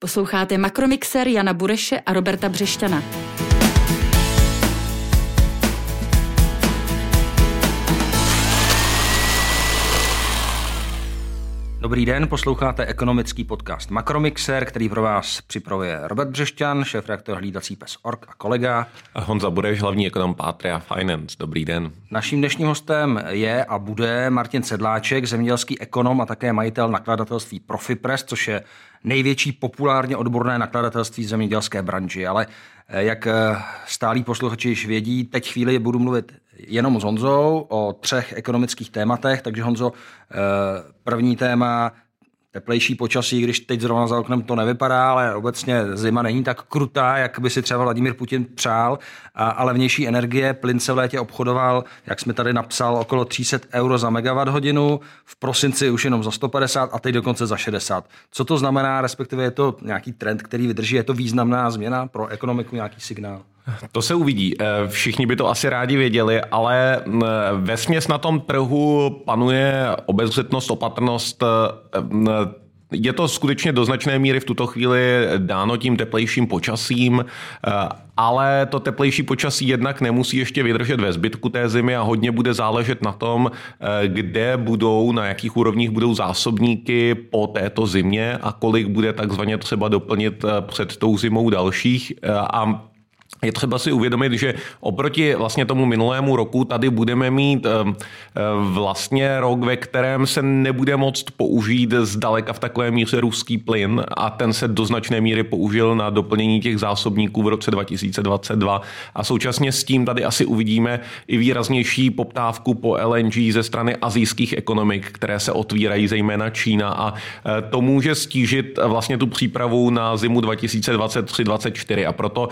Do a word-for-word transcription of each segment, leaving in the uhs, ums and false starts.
Posloucháte Makromixer Jana Bureše a Roberta Břešťana. Dobrý den, posloucháte ekonomický podcast Makromixer, který pro vás připravuje Robert Břešťan, šéfredaktor hlídací pes tečka org a kolega. A Honza Bureš, hlavní ekonom Pátria Finance. Dobrý den. Naším dnešním hostem je a bude Martin Sedláček, zemědělský ekonom a také majitel nakladatelství Profipress, což je největší populárně odborné nakladatelství v zemědělské branži. Ale jak stálí posluchači již vědí, teď chvíli budu mluvit jenom s Honzou o třech ekonomických tématech. Takže Honzo, první téma, teplejší počasí, když teď zrovna za oknem to nevypadá, ale obecně zima není tak krutá, jak by si třeba Vladimír Putin přál, a levnější energie. Plyn se v létě obchodoval, jak jsme tady napsal, okolo tři sta euro za megawatt hodinu, v prosinci už jenom za sto padesát a teď dokonce za šedesát. Co to znamená, respektive je to nějaký trend, který vydrží, je to významná změna pro ekonomiku, nějaký signál? To se uvidí. Všichni by to asi rádi věděli, ale vesměs na tom trhu panuje obezřetnost, opatrnost. Je to skutečně do značné míry v tuto chvíli dáno tím teplejším počasím, ale to teplejší počasí jednak nemusí ještě vydržet ve zbytku té zimy a hodně bude záležet na tom, kde budou, na jakých úrovních budou zásobníky po této zimě a kolik bude takzvaně třeba doplnit před tou zimou dalších. A je třeba si uvědomit, že oproti vlastně tomu minulému roku tady budeme mít vlastně rok, ve kterém se nebude moct použít zdaleka v takové míře ruský plyn a ten se do značné míry použil na doplnění těch zásobníků v roce dva tisíce dvacet dva a současně s tím tady asi uvidíme i výraznější poptávku po el en gé ze strany asijských ekonomik, které se otvírají, zejména Čína, a to může stížit vlastně tu přípravu na zimu dva tisíce dvacet tři dvacet čtyři a proto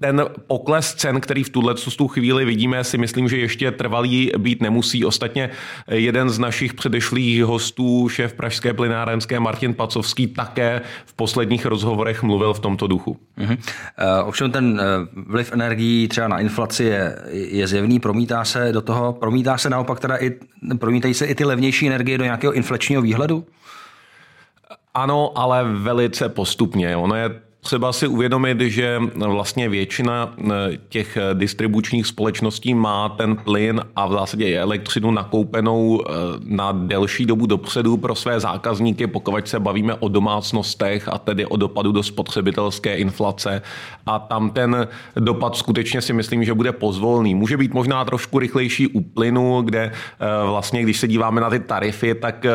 ten pokles cen, který v tuhle tu chvíli vidíme, si myslím, že ještě trvalý být nemusí. Ostatně jeden z našich předešlých hostů, šéf Pražské plynárenské Martin Pacovský, také v posledních rozhovorech mluvil v tomto duchu. Mm-hmm. Ovšem ten vliv energií třeba na inflaci je, je zjevný, promítá se do toho, promítá se naopak teda i, promítají se i ty levnější energie do nějakého inflačního výhledu? Ano, ale velice postupně. Ono je třeba si uvědomit, že vlastně většina těch distribučních společností má ten plyn a v zásadě je elektřinu nakoupenou na delší dobu dopředu pro své zákazníky, pokud se bavíme o domácnostech a tedy o dopadu do spotřebitelské inflace. A tam ten dopad skutečně si myslím, že bude pozvolný. Může být možná trošku rychlejší u plynu, kde vlastně, když se díváme na ty tarify, tak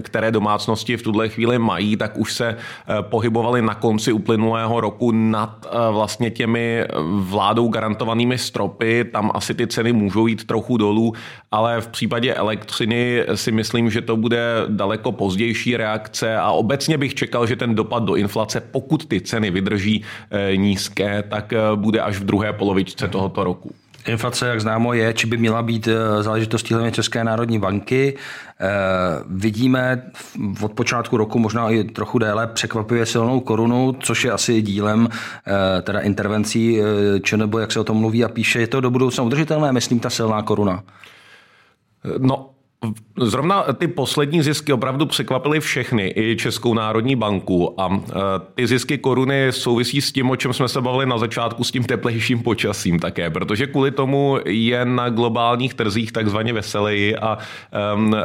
které domácnosti v tuhle chvíli mají, tak už se pohybovaly na konci u plynu roku nad vlastně těmi vládou garantovanými stropy, tam asi ty ceny můžou jít trochu dolů, ale v případě elektřiny si myslím, že to bude daleko pozdější reakce a obecně bych čekal, že ten dopad do inflace, pokud ty ceny vydrží nízké, tak bude až v druhé polovičce tohoto roku. Inflace, jak známo, je, či by měla být záležitostí hlavně České národní banky. E, vidíme od počátku roku, možná i trochu déle, překvapivě silnou korunu, což je asi dílem e, teda intervencí, či nebo jak se o tom mluví a píše. Je to do budoucna udržitelné, myslím, ta silná koruna? No, zrovna ty poslední zisky opravdu překvapily všechny, i Českou národní banku, a ty zisky koruny souvisí s tím, o čem jsme se bavili na začátku, s tím teplejším počasím také, protože kvůli tomu je na globálních trzích takzvaně veseleji a um,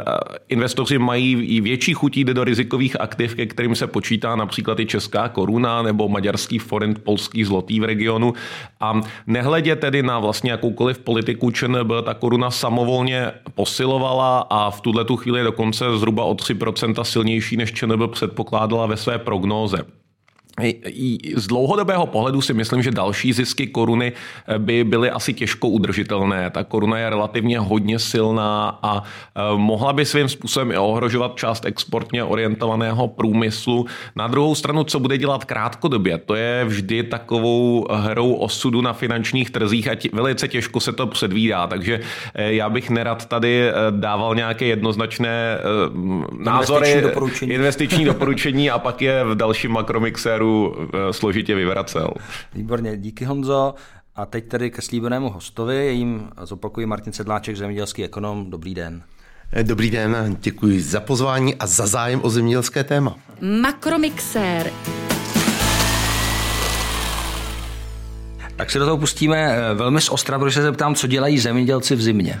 investoři mají i větší chutí do rizikových aktiv, ke kterým se počítá například i česká koruna nebo maďarský forint, polský zlotý v regionu, a nehledě tedy na vlastně jakoukoliv politiku ČNB, ta koruna samovolně posilovala a v tuhletu chvíli je dokonce zhruba o tři procenta silnější, než ČNB předpokládala ve své prognóze. Z dlouhodobého pohledu si myslím, že další zisky koruny by byly asi těžko udržitelné. Ta koruna je relativně hodně silná a mohla by svým způsobem i ohrožovat část exportně orientovaného průmyslu. Na druhou stranu, co bude dělat krátkodobě, to je vždy takovou hrou osudu na finančních trzích a tě, velice těžko se to předvídá. Takže já bych nerad tady dával nějaké jednoznačné názory, investiční doporučení, investiční doporučení a pak je v dalším Makromixéru složitě vyvracel. Výborně, díky Honzo. A teď tedy ke slíbenému hostovi, je jím zopakuji Martin Sedláček, zemědělský ekonom. Dobrý den. Dobrý den, děkuji za pozvání a za zájem o zemědělské téma. Makromixér. Tak se do toho pustíme velmi zostra, protože se zeptám, co dělají zemědělci v zimě.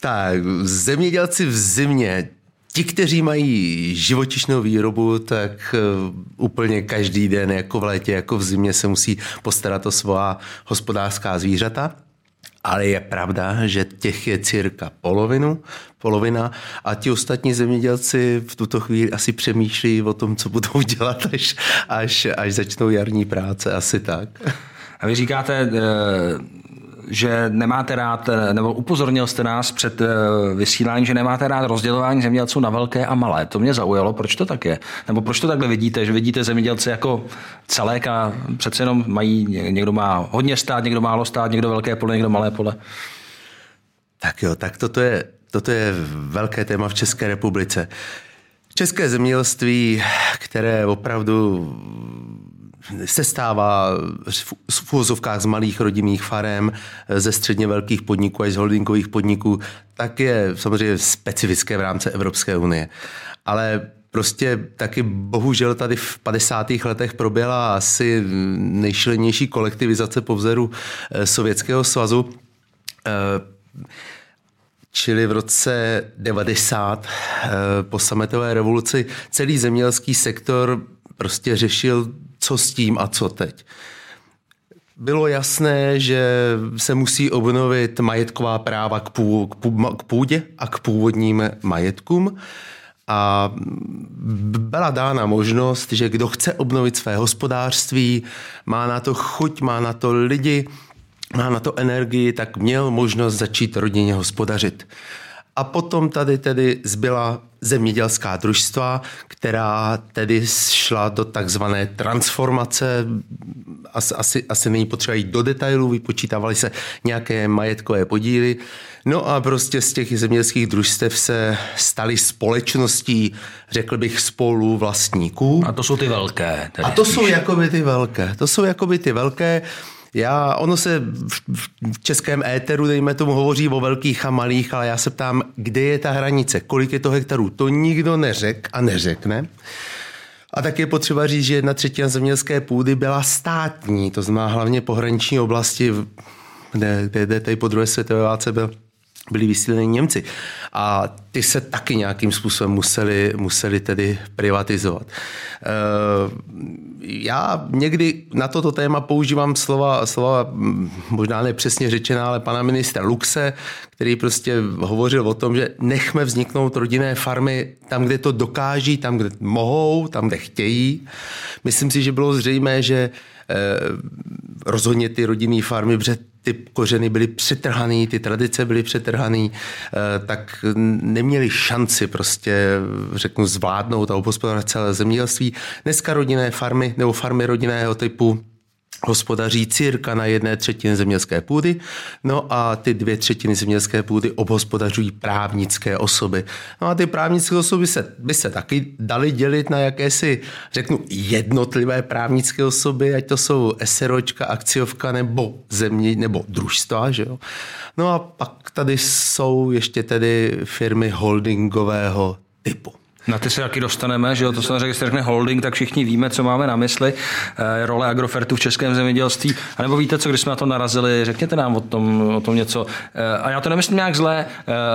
Tak, zemědělci v zimě, ti, kteří mají živočišnou výrobu, tak úplně každý den, jako v létě, jako v zimě, se musí postarat o svá hospodářská zvířata. Ale je pravda, že těch je cirka polovinu, polovina a ti ostatní zemědělci v tuto chvíli asi přemýšlí o tom, co budou dělat, až, až, až začnou jarní práce, asi tak. A vy říkáte, že nemáte rád, nebo upozornil jste nás před vysíláním, že nemáte rád rozdělování zemědělců na velké a malé. To mě zaujalo, proč to tak je? Nebo proč to takhle vidíte, že vidíte zemědělce jako celek a přece jenom mají, někdo má hodně stát, někdo málo stát, někdo velké pole, někdo malé pole? Tak jo, tak toto je, toto je velké téma v České republice. České zemědělství, které opravdu se stává v úvozovkách z malých rodinných farem, ze středně velkých podniků až z holdingových podniků, tak je samozřejmě specifické v rámci Evropské unie. Ale prostě taky bohužel tady v padesátých letech proběhla asi nejšílenější kolektivizace po vzoru Sovětského svazu. Čili v roce devadesát po sametové revoluci celý zemědělský sektor prostě řešil, co s tím a co teď. Bylo jasné, že se musí obnovit majetková práva k půdě a k původním majetkům. A byla dána možnost, že kdo chce obnovit své hospodářství, má na to chuť, má na to lidi, má na to energii, tak měl možnost začít rodinně hospodařit. A potom tady tedy zbyla zemědělská družstva, která tedy šla do takzvané transformace. Asi, asi, asi není potřeba jít do detailů, vypočítávaly se nějaké majetkové podíly. No a prostě z těch zemědělských družstev se staly společností, řekl bych, spolu vlastníků. A to jsou ty velké. Tedy. A to jsou jakoby ty velké. To jsou jakoby ty velké. Já, ono se v českém éteru, dejme tomu, hovoří o velkých a malých, ale já se ptám, kde je ta hranice, kolik je to hektarů. To nikdo neřekl a neřekne. A tak je potřeba říct, že jedna třetina zemědělské půdy byla státní, to znamená hlavně pohraniční oblasti, kde, kde tady po druhé světové válce byl, byli vysíleni Němci. A ty se taky nějakým způsobem museli, museli tedy privatizovat. Já někdy na toto téma používám slova, slova možná nepřesně řečená, ale pana ministra Luxe, který prostě hovořil o tom, že nechme vzniknout rodinné farmy tam, kde to dokáží, tam, kde mohou, tam, kde chtějí. Myslím si, že bylo zřejmé, že rozhodně ty rodinné farmy, protože ty kořeny byly přetrhaný, ty tradice byly přetrhaný, tak neměli šanci prostě, řeknu, zvládnout a obhospodařit celé zemědělství. Dneska rodinné farmy nebo farmy rodinného typu hospodaří cirka na jedné třetině zemědělské půdy, no a ty dvě třetiny zemědělské půdy obhospodařují právnické osoby. No a ty právnické osoby se, by se taky daly dělit na jakési, řeknu, jednotlivé právnické osoby, ať to jsou SROčka, akciovka nebo země, nebo družstva, že jo. No a pak tady jsou ještě tedy firmy holdingového typu. Na ty se taky dostaneme, že jo, to samozřejmě, když se řekne holding, tak všichni víme, co máme na mysli, role Agrofertu v českém zemědělství, a nebo víte co, když jsme na to narazili, řekněte nám o tom, o tom něco. A já to nemyslím nějak zlé,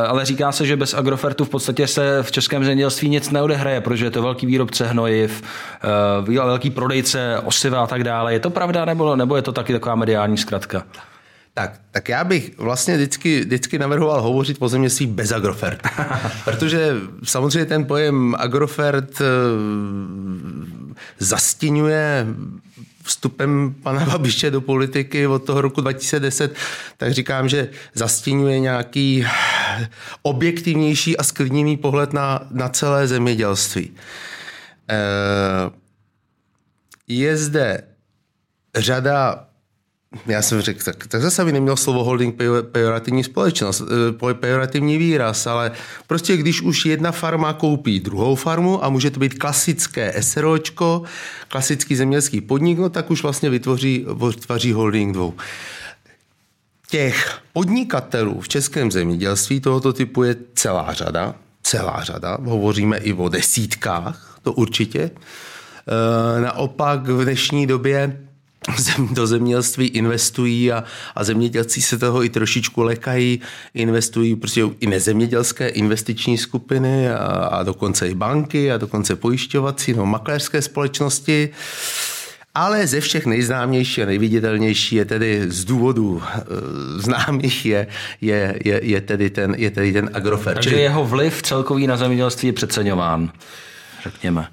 ale říká se, že bez Agrofertu v podstatě se v českém zemědělství nic neodehraje, protože je to velký výrobce hnojiv, velký prodejce osiva a tak dále. Je to pravda, nebo, nebo je to taky taková mediální zkratka? Tak, tak já bych vlastně vždycky, vždycky navrhoval hovořit o zemědělství bez Agrofertu. Protože samozřejmě ten pojem Agrofert zastiňuje vstupem pana Babiše do politiky od toho roku dva tisíce deset, tak říkám, že zastiňuje nějaký objektivnější a sklidněný pohled na, na celé zemědělství. Je zde řada. Já jsem řekl, tak, tak zase by neměl slovo holding pejorativní společnost, pejorativní výraz, ale prostě když už jedna farma koupí druhou farmu a může to být klasické SROčko, klasický zemědělský podnik, no tak už vlastně vytvoří, vytvoří holding dvou. Těch podnikatelů v českém zemědělství tohoto typu je celá řada, celá řada, hovoříme i o desítkách, to určitě. E, naopak v dnešní době do zemědělství investují a, a zemědělci se toho i trošičku lekají, investují prostě i nezemědělské investiční skupiny a, a dokonce i banky a dokonce pojišťovací, no makléřské společnosti. Ale ze všech nejznámější a nejviditelnější je tedy z důvodů známých je, je, je, je, tedy, ten, je tedy ten Agrofert. Takže jeho vliv celkový na zemědělství je přeceňován, řekněme.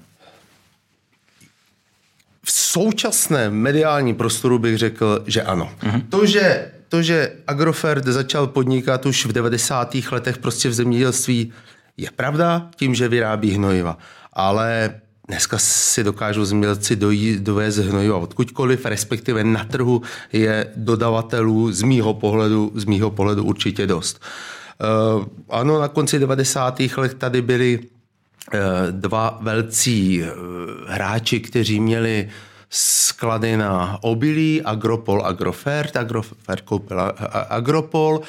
V současném mediálním prostoru bych řekl, že ano. Mhm. To, že, to, že Agrofert začal podnikat už v devadesátých letech prostě v zemědělství, je pravda tím, že vyrábí hnojiva. Ale dneska si dokážou zemědělci dovést hnojiva odkudkoliv, respektive na trhu je dodavatelů z mýho pohledu, z mýho pohledu určitě dost. Uh, ano, na konci devadesátých let tady byli uh, dva velcí uh, hráči, kteří měli sklady na obilí, Agropol, Agrofert, Agrofert koupil Agropol.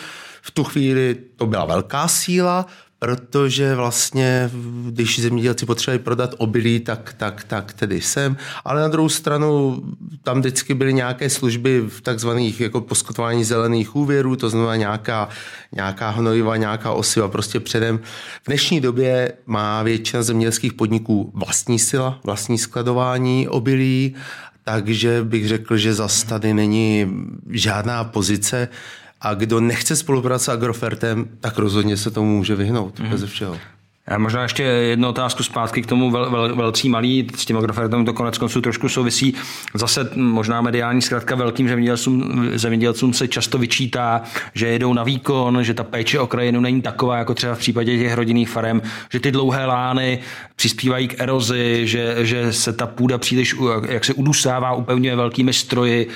V tu chvíli to byla velká síla, protože vlastně, když zemědělci potřebovali prodat obilí, tak, tak, tak tedy sem. Ale na druhou stranu tam vždycky byly nějaké služby v takzvaných jako poskytování zelených úvěrů, to znamená nějaká, nějaká hnojiva, nějaká osiva prostě předem. V dnešní době má většina zemědělských podniků vlastní sila, vlastní skladování obilí, takže bych řekl, že zas tady není žádná pozice. A kdo nechce spolupracovat s Agrofertem, tak rozhodně se tomu může vyhnout, mm. beze všeho. Já možná ještě jednu otázku zpátky k tomu vel, vel, velcí malí, s tím Agrofertem to konec konců trošku souvisí. Zase možná mediální zkrátka velkým zemědělcům, zemědělcům se často vyčítá, že jedou na výkon, že ta péče o krajinu není taková, jako třeba v případě těch rodinných farem, že ty dlouhé lány přispívají k erozi, že, že se ta půda příliš, jak se udusává, upevňuje velkými stroji.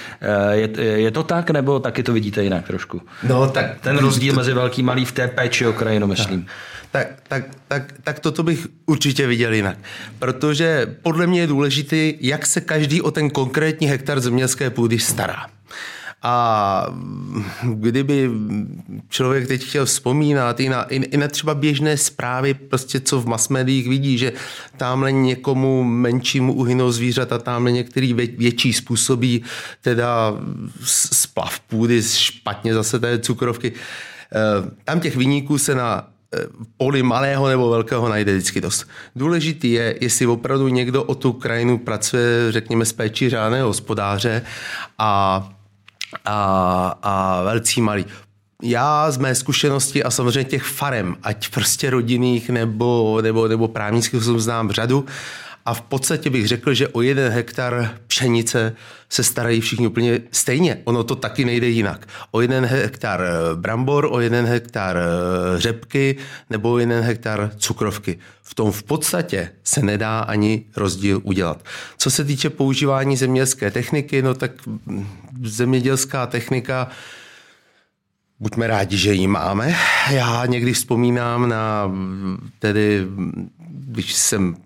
Je, je to tak, nebo taky to vidíte jinak trošku? No, tak ten rozdíl mezi velký malý v té péči o krajinu, myslím. Tak, tak, tak, tak toto bych určitě viděl jinak. Protože podle mě je důležité, jak se každý o ten konkrétní hektar zemědělské půdy stará. A kdyby člověk teď chtěl vzpomínat i na, i na třeba běžné zprávy, prostě co v masmédiích vidí, že tamhle někomu menšímu uhynou zvířat a tamhle některý větší způsobí teda splav půdy, špatně zase té cukrovky. Tam těch viníků se na poli malého nebo velkého najde vždycky dost. Důležitý je, jestli opravdu někdo o tu krajinu pracuje, řekněme, s péčí řádného hospodáře a, a, a velcí malí. Já z mé zkušenosti a samozřejmě těch farem, ať prostě rodinných nebo, nebo, nebo právnických, jsem znám řadu, a v podstatě bych řekl, že o jeden hektar pšenice se starají všichni úplně stejně. Ono to taky nejde jinak. O jeden hektar brambor, o jeden hektar řepky nebo o jeden hektar cukrovky. V tom v podstatě se nedá ani rozdíl udělat. Co se týče používání zemědělské techniky, no tak zemědělská technika, buďme rádi, že ji máme. Já někdy vzpomínám na, tedy, když jsem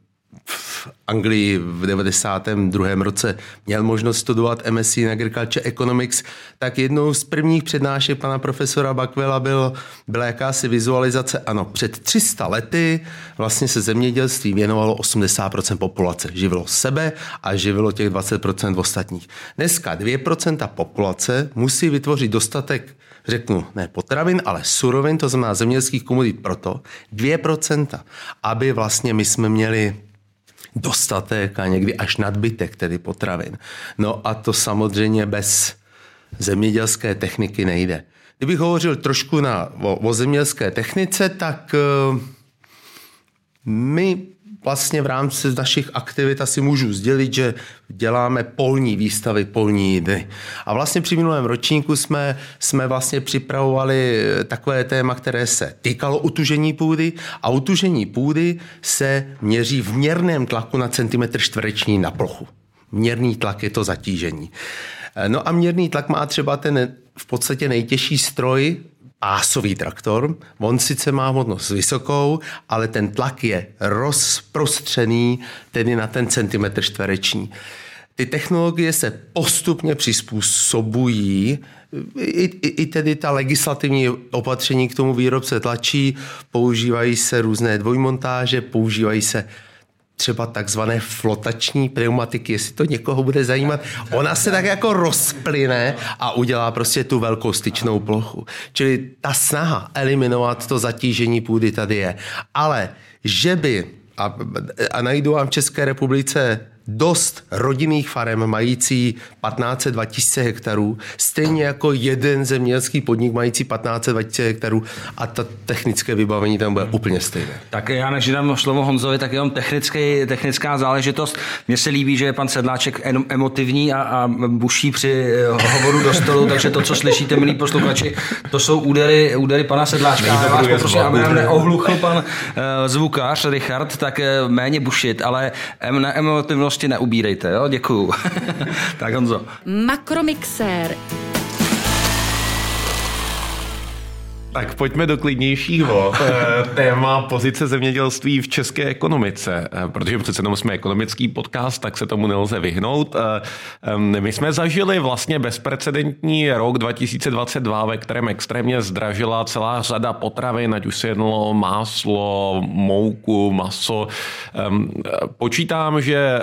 v Anglii v devadesátém druhém roce měl možnost studovat M S c in Agriculture Economics, tak jednou z prvních přednášek pana profesora Bakvela byl, byla jakási vizualizace. Ano, před tři sta lety vlastně se zemědělství věnovalo osmdesát procent populace. Živilo sebe a živilo těch dvacet procent ostatních. Dneska dvě procenta populace musí vytvořit dostatek, řeknu, ne potravin, ale surovin, to znamená zemědělských komodit proto, dvě procenta, aby vlastně my jsme měli dostatek a někdy až nadbytek tedy potravin. No a to samozřejmě bez zemědělské techniky nejde. Kdybych hovořil trošku na, o, o zemědělské technice, tak uh, my vlastně v rámci našich aktivit asi můžu sdělit, že děláme polní výstavy, polní dny. A vlastně při minulém ročníku jsme, jsme vlastně připravovali takové téma, které se týkalo utužení půdy, a utužení půdy se měří v měrném tlaku na centimetr čtvereční na plochu. Měrný tlak je to zatížení. No a měrný tlak má třeba ten v podstatě nejtěžší stroj, pásový traktor, on sice má hmotnost vysokou, ale ten tlak je rozprostřený tedy na ten centimetr čtvereční. Ty technologie se postupně přizpůsobují, i, i, i tedy ta legislativní opatření k tomu výrobce tlačí, používají se různé dvojmontáže, používají se třeba takzvané flotační pneumatiky, jestli to někoho bude zajímat. Ona se tak jako rozplyne a udělá prostě tu velkou styčnou plochu. Čili ta snaha eliminovat to zatížení půdy tady je. Ale že by, a, a najdu vám v České republice dost rodinných farem mající patnáct až dva tisíce hektarů, stejně jako jeden zemědělský podnik mající patnáct až dva tisíce hektarů a to technické vybavení tam bude úplně stejné. Tak já než dám slovo Honzovi, tak jenom technický, technická záležitost. Mně se líbí, že je pan Sedláček emotivní a, a buší při hovoru do stolu, takže to, co slyšíte, milí posluchači, to jsou údery, údery pana Sedláčka. A vás poprosím, aby nám neohluchl pan uh, zvukař Richard, tak uh, méně bušit, ale em, na emotivnost neubírejte, jo? Děkuju. Tak Honzo. Makromixer. Tak pojďme do klidnějších vod. Téma pozice zemědělství v české ekonomice. Protože přece jenom jsme ekonomický podcast, tak se tomu nelze vyhnout. My jsme zažili vlastně bezprecedentní rok dva tisíce dvacet dva, ve kterém extrémně zdražila celá řada potravin, ať už se jednalo o máslo, mouku, maso. Počítám, že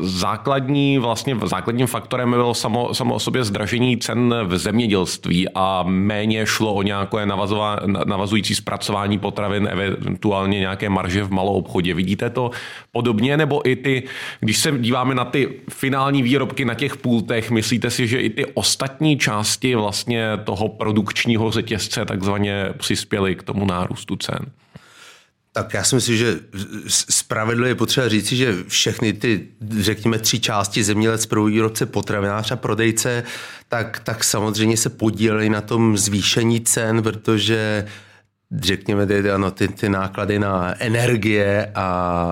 základní, vlastně základním faktorem bylo samo, samo o sobě zdražení cen v zemědělství a méně šlo o nějaké nějaké navazující zpracování potravin, eventuálně nějaké marže v maloobchodě. Vidíte to podobně? Nebo i ty, když se díváme na ty finální výrobky na těch pultech, myslíte si, že i ty ostatní části vlastně toho produkčního řetězce takzvaně přispěly k tomu nárůstu cen? Tak já si myslím, že spravedlivě je potřeba říci, že všechny ty, řekněme, tři části zemědělec, prvovýrobce, potravinář a prodejce, tak, tak samozřejmě se podílejí na tom zvýšení cen, protože řekněme, ty, ano, ty, ty náklady na energie a,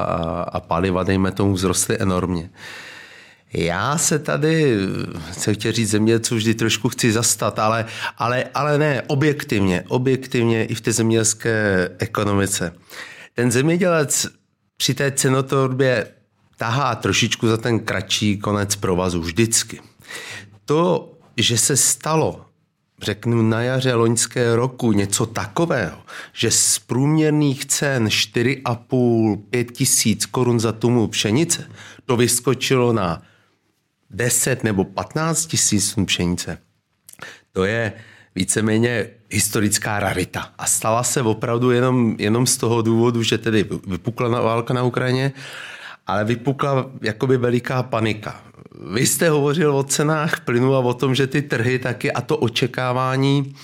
a, a paliva, dejme tomu, vzrostly enormně. Já se tady, se chtěl říct zemědělců, vždy trošku chci zastat, ale, ale, ale ne, objektivně, objektivně i v té zemědělské ekonomice. Ten zemědělec při té cenotvorbě tahá trošičku za ten kratší konec provazu vždycky. To, že se stalo, řeknu na jaře loňského roku, něco takového, že z průměrných cen čtyři a půl pět tisíc korun za tunu pšenice to vyskočilo na deset nebo patnáct tisíc pšenice. To je víceméně historická rarita. A stala se opravdu jenom, jenom z toho důvodu, že tedy vypukla válka na Ukrajině, ale vypukla jakoby veliká panika. Vy jste hovořil o cenách plynu a o tom, že ty trhy taky a to očekávání,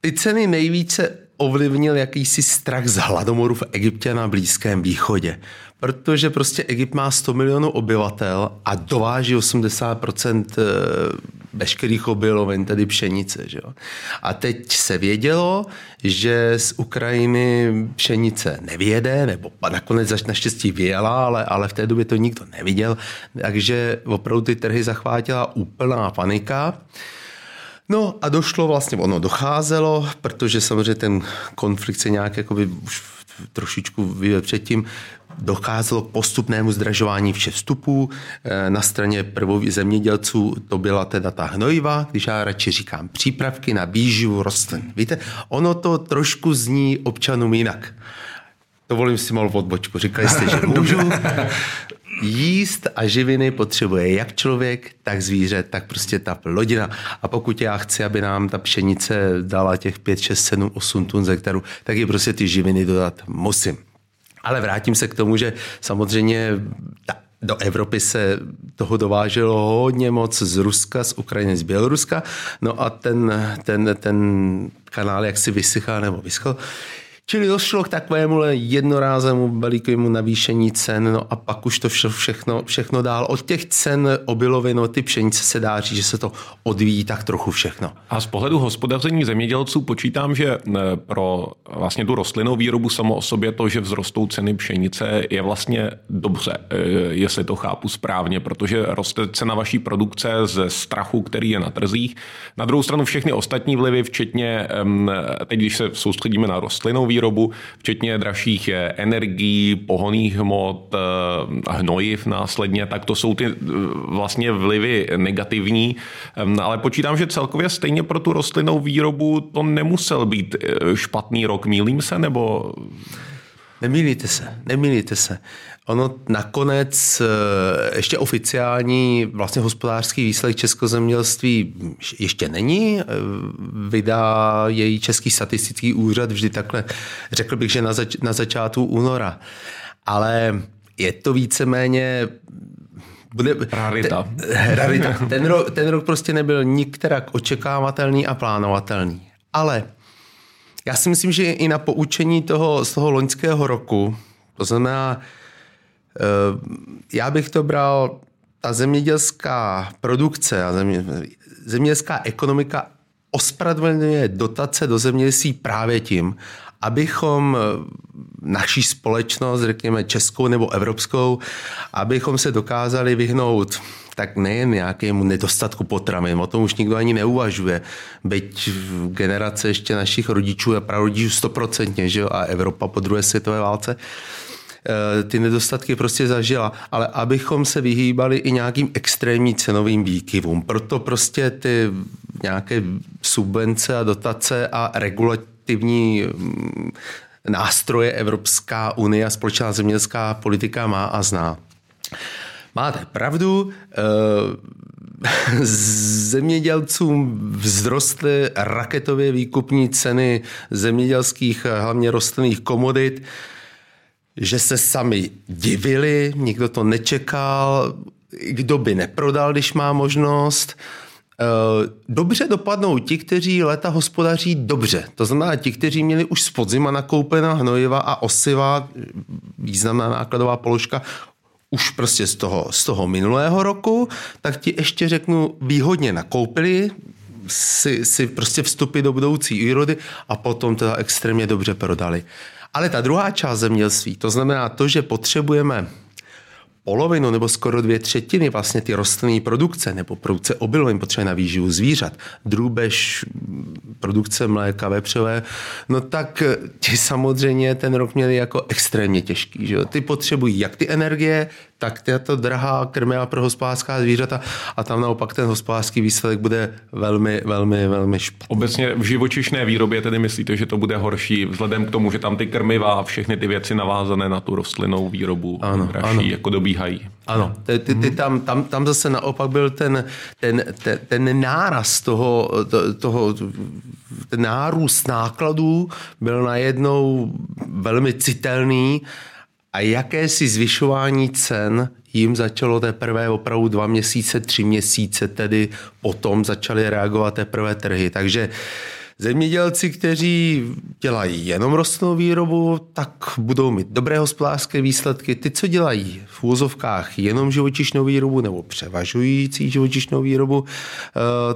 ty ceny nejvíce ovlivnil jakýsi strach z hladomoru v Egyptě na Blízkém východě. Protože prostě Egypt má sto milionů obyvatel a dováží osmdesát procent veškerých obilovin, tedy pšenice. Že jo? A teď se vědělo, že z Ukrajiny pšenice nevyjede, nebo nakonec naštěstí vyjela, ale, ale v té době to nikdo neviděl. Takže opravdu ty trhy zachvátila úplná panika. No a došlo vlastně, ono docházelo, protože samozřejmě ten konflikt se nějak jakoby už trošičku vyjel předtím, docházelo k postupnému zdražování všech vstupů. Na straně prvových zemědělců to byla teda ta hnojiva, když já radši říkám přípravky na výživu rostlin. Víte, ono to trošku zní občanům jinak. Dovolím si malou odbočku. Říkali jste, že můžu. Jíst a živiny potřebuje jak člověk, tak zvíře, tak prostě ta plodina. A pokud já chci, aby nám ta pšenice dala těch pět, šest, sedm, osm tun z hektaru, tak je prostě ty živiny dodat musím. Ale vrátím se k tomu, že samozřejmě do Evropy se toho dováželo hodně moc z Ruska, z Ukrajiny, z Běloruska. No a ten, ten, ten kanál jaksi vysychá nebo vyschl. Čili došlo k takovému jednorázovému velikému navýšení cen, no a pak už to všechno, všechno dál. Od těch cen obilovin, no, ty pšenice se dá říct, že se to odvíjí tak trochu všechno. A z pohledu hospodaření zemědělců počítám, že pro vlastně tu rostlinnou výrobu samo o sobě to, že vzrostou ceny pšenice, je vlastně dobře, jestli to chápu správně, protože roste cena vaší produkce ze strachu, který je na trzích. Na druhou stranu všechny ostatní vlivy, včetně teď, když se soustředíme na rostlinnou výrobu, včetně dražších energií, pohonných hmot, hnojiv následně, tak to jsou ty vlastně vlivy negativní. Ale počítám, že celkově stejně pro tu rostlinnou výrobu to nemusel být špatný rok. Mýlím se, nebo... Nemýlíte se, nemýlíte se. Ono nakonec ještě oficiální vlastně hospodářský výsledek českozemělství ještě není. Vydá její Český statistický úřad vždy takhle, řekl bych, že na, zač- na začátku února. Ale je to víceméně... Bude, rarita. Ten, rarita. Ten, rok, ten rok prostě nebyl nikterak očekávatelný a plánovatelný. Ale já si myslím, že i na poučení toho, z toho loňského roku, to znamená, já bych to bral, ta zemědělská produkce a země, zemědělská ekonomika ospravedlňuje dotace do zemědělství právě tím, abychom naší společnost, řekněme českou nebo evropskou, abychom se dokázali vyhnout tak nejen nějakému nedostatku potravin, o tom už nikdo ani neuvažuje, byť generace ještě našich rodičů a prarodičů stoprocentně, že jo, a Evropa po druhé světové válce ty nedostatky prostě zažila, ale abychom se vyhýbali i nějakým extrémním cenovým výkyvům. Proto prostě ty nějaké subvence a dotace a regulativní nástroje Evropská unie a společná zemědělská politika má a zná. Máte pravdu, zemědělcům vzrostly raketově výkupní ceny zemědělských, hlavně rostlinných komodit, že se sami divili, nikdo to nečekal, kdo by neprodal, když má možnost. Dobře dopadnou ti, kteří léta hospodaří dobře. To znamená ti, kteří měli už z podzima nakoupená hnojiva a osiva, významná nákladová položka, už prostě z toho, z toho minulého roku, tak ti ještě řeknu, výhodně nakoupili si, si prostě vstupy do budoucí úrody a potom teda extrémně dobře prodali. Ale ta druhá část zemědělství, to znamená to, že potřebujeme polovinu nebo skoro dvě třetiny vlastně ty rostlinné produkce nebo produkce obilovin potřebujeme na výživu zvířat, drůbež, produkce mléka, vepřové, no tak ti samozřejmě ten rok měli jako extrémně těžký. Že? Ty potřebují jak ty energie, tak tato drahá krmila pro hospodářská zvířata a tam naopak ten hospodářský výsledek bude velmi, velmi, velmi špatný. Obecně v živočišné výrobě tedy myslíte, že to bude horší vzhledem k tomu, že tam ty krmiva a všechny ty věci navázané na tu rostlinnou výrobu ano, dražší, ano. jako dobíhají. Ano, ty, ty, ty, tam, tam, tam zase naopak byl ten, ten, ten, ten náraz toho, toho, ten nárůst nákladů byl najednou velmi citelný. A jakési zvyšování cen jim začalo teprve opravdu dva měsíce, tři měsíce, tedy potom začaly reagovat teprve trhy. Takže zemědělci, kteří dělají jenom rostlinnou výrobu, tak budou mít dobré hospodářské výsledky. Ty, co dělají v úvozovkách jenom živočišnou výrobu nebo převažující živočišnou výrobu,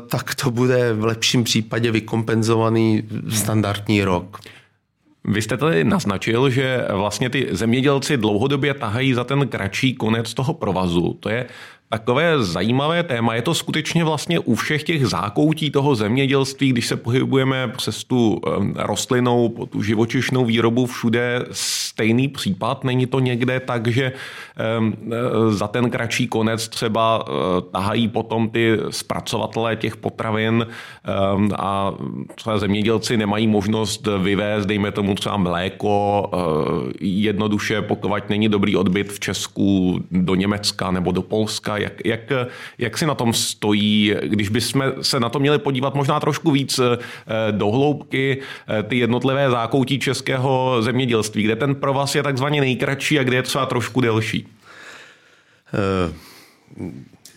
tak to bude v lepším případě vykompenzovaný standardní rok. Vy jste tady naznačil, že vlastně ty zemědělci dlouhodobě tahají za ten kratší konec toho provazu. To je takové zajímavé téma. Je to skutečně vlastně u všech těch zákoutí toho zemědělství, když se pohybujeme přes tu rostlinou, tu živočišnou výrobu, všude stejný případ. Není to někde tak, že za ten kratší konec třeba tahají potom ty zpracovatelé těch potravin a třeba zemědělci nemají možnost vyvézt, dejme tomu třeba mléko, jednoduše pokud není dobrý odbyt v Česku do Německa nebo do Polska. Jak, jak, jak si na tom stojí, když bychom se na to měli podívat možná trošku víc do hloubky, ty jednotlivé zákoutí českého zemědělství, kde ten provaz je takzvaně nejkratší a kde je třeba trošku delší?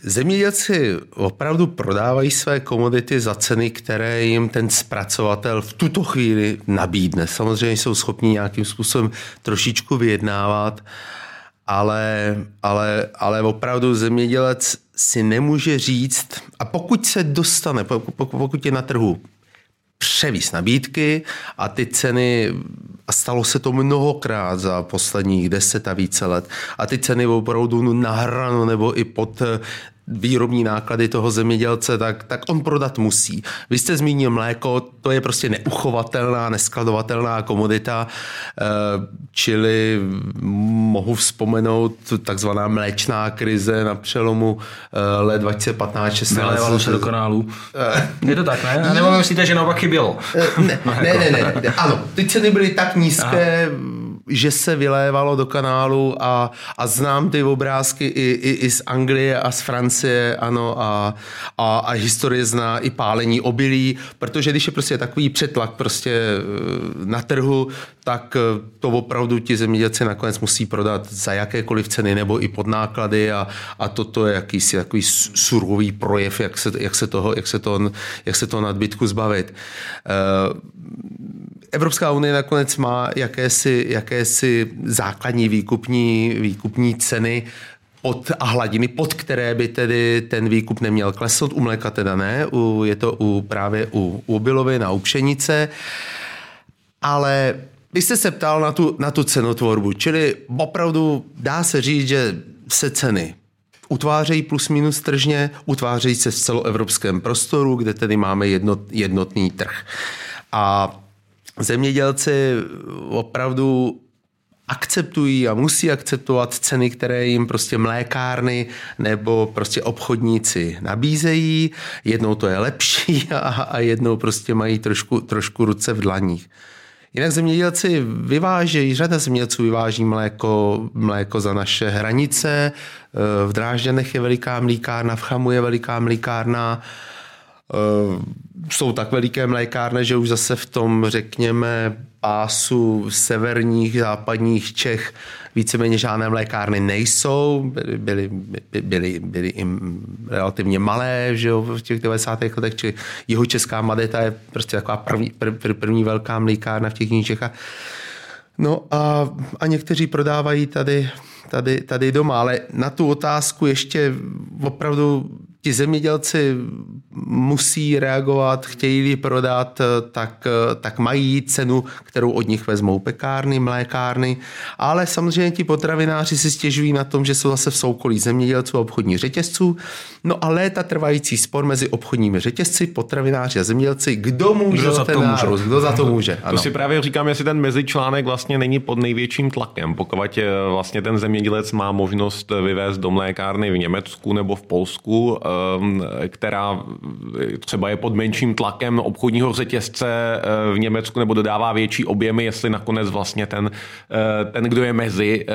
Zemědělci opravdu prodávají své komodity za ceny, které jim ten zpracovatel v tuto chvíli nabídne. Samozřejmě jsou schopni nějakým způsobem trošičku vyjednávat, Ale, ale, ale opravdu zemědělec si nemůže říct, a pokud se dostane, pokud je na trhu převis nabídky a ty ceny, a stalo se to mnohokrát za posledních deset a více let, a ty ceny opravdu na hranu nebo i pod výrobní náklady toho zemědělce, tak, tak on prodat musí. Vy jste zmínil mléko, to je prostě neuchovatelná, neskladovatelná komodita, čili mohu vzpomenout takzvaná mléčná krize na přelomu let dvacet patnáct šestnáct. Nelevalo se do kanálů. Je to tak, ne? Nebo myslíte, že naopak chybělo? Ne, ne, ne, ne, ne. Ano, ty ceny byly tak nízké, že se vylévalo do kanálu a, a znám ty obrázky i, i, i z Anglie a z Francie, ano, a, a, a historie zná i pálení obilí, protože když je prostě takový přetlak prostě na trhu, tak to opravdu ti zemědělci nakonec musí prodat za jakékoliv ceny nebo i pod náklady a, a toto je jakýsi takový surový projev, jak se, jak se toho, jak se toho, jak se toho nadbytku zbavit. Evropská unie nakonec má jakési, jakési základní výkupní, výkupní ceny pod a hladiny, pod které by tedy ten výkup neměl klesnout. U mléka teda ne, u, je to u, právě u, u obilovin a u pšenice. Ale bych se se ptal na tu, na tu cenotvorbu, čili opravdu dá se říct, že se ceny utvářejí plus minus tržně, utvářejí se v celoevropském prostoru, kde tedy máme jednot, jednotný trh. A zemědělci opravdu akceptují a musí akceptovat ceny, které jim prostě mlékárny nebo prostě obchodníci nabízejí. Jednou to je lepší a, a jednou prostě mají trošku, trošku ruce v dlaních. Jinak zemědělci vyvážejí, řada zemědělců vyváží mléko, mléko za naše hranice. V Drážďanech je veliká mlékárna, v Chamu je veliká mlékárna. Jsou tak veliké mlékárny, že už zase v tom, řekněme, pásu severních, západních Čech víceméně žádné mlékárny nejsou. Byly, byly, byly, byly i relativně malé, že jo, v těch devadesátých letech. Či jihočeská Madeta je prostě taková první, prv, první velká mlékárna v těch jiných Čechách. No a, a někteří prodávají tady, tady, tady doma, ale na tu otázku ještě opravdu ti zemědělci musí reagovat, chtějí-li prodat, tak, tak mají cenu, kterou od nich vezmou pekárny, mlékárny, ale samozřejmě ti potravináři si stěžují na tom, že jsou zase v soukolí zemědělců a obchodních řetězců. No a léta trvající spor mezi obchodními řetězci, potravináři a zemědělci, kdo může kdo za to může. Nárůst, kdo za to může. Ano. To si právě říkám, jestli ten mezičlánek vlastně není pod největším tlakem, pokud vlastně ten zemědělec má možnost vyvést do mlékárny v Německu nebo v Polsku, která třeba je pod menším tlakem obchodního řetězce v Německu nebo dodává větší objemy, jestli nakonec vlastně ten, ten, kdo je mezi,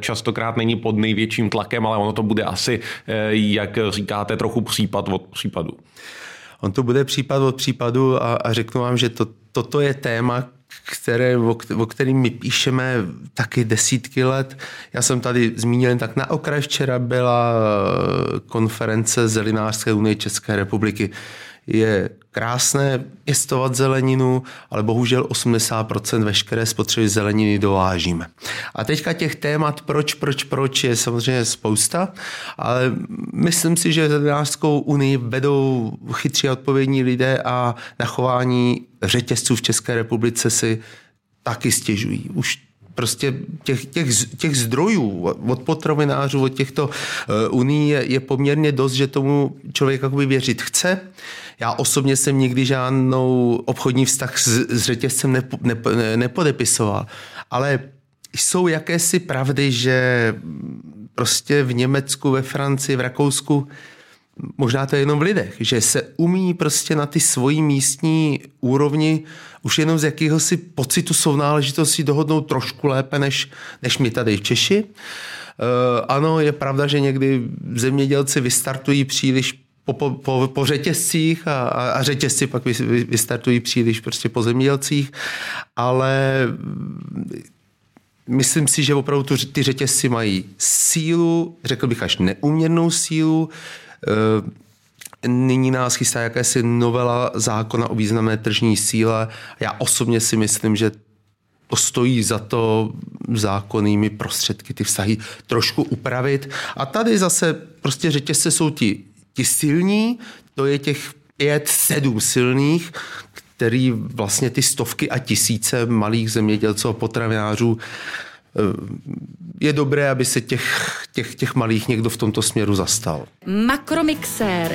častokrát není pod největším tlakem, ale ono to bude asi, jak říkáte, trochu případ od případu. On to bude případ od případu a, a řeknu vám, že to, toto je téma, které, o, o kterým my píšeme taky desítky let. Já jsem tady zmínil tak na okraj, včera byla konference Zelinářské unie České republiky. Je krásné pěstovat zeleninu, ale bohužel osmdesát procent veškeré spotřeby zeleniny dovážíme. A teďka těch témat proč, proč, proč je samozřejmě spousta, ale myslím si, že Zelinářskou unii vedou chytří a odpovědní lidé a na chování řetězců v České republice si taky stěžují. Už prostě těch, těch, těch zdrojů od potravinářů, od těchto unii je, je poměrně dost, že tomu člověk jakoby věřit chce. Já osobně jsem nikdy žádnou obchodní vztah s, s řetězcem nepo, ne, ne, nepodepisoval, ale jsou jakési pravdy, že prostě v Německu, ve Francii, v Rakousku, možná to je jenom v lidech, že se umí prostě na ty svoji místní úrovni už jenom z jakéhosi pocitu sounáležitosti dohodnout trošku lépe než, než my tady v Češi. Uh, ano, je pravda, že někdy zemědělci vystartují příliš po, po, po, po řetězcích a, a, a řetězci pak vy, vy, vystartují příliš prostě po zemědělcích, ale myslím si, že opravdu tu, ty řetězci mají sílu, řekl bych až neuměrnou sílu. Nyní nás chystá jakési novela zákona o významné tržní síle. Já osobně si myslím, že to stojí za to zákonnými prostředky ty vztahy trošku upravit. A tady zase prostě řetězce jsou ti, ti silní, to je těch pět, sedm silných, který vlastně ty stovky a tisíce malých zemědělců a potravinářů. Je dobré, aby se těch, těch, těch malých někdo v tomto směru zastal. Makromixer.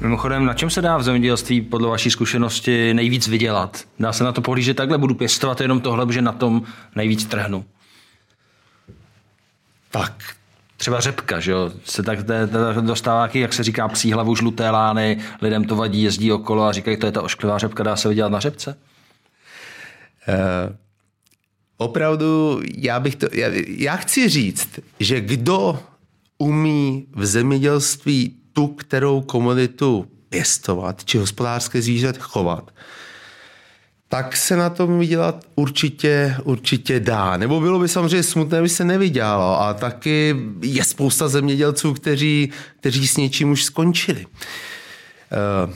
Mimochodem, na čem se dá v zemědělství podle vaší zkušenosti nejvíc vydělat? Dá se na to pohlížet, že takhle budu pěstovat jenom tohle, že na tom nejvíc trhnu? Tak. Třeba řepka, že jo? Se tak dostává, jak se říká, psí hlavu žluté lány, lidem to vadí, jezdí okolo a říkají, to je ta ošklivá řepka, dá se vydělat na řepce? Uh, opravdu já bych to, já, já chci říct, že kdo umí v zemědělství tu, kterou komoditu pěstovat, či hospodářské zvířat chovat, tak se na tom vydělat určitě, určitě dá. Nebo bylo by samozřejmě smutné, aby se nevydělalo. A taky je spousta zemědělců, kteří, kteří s něčím už skončili. Uh,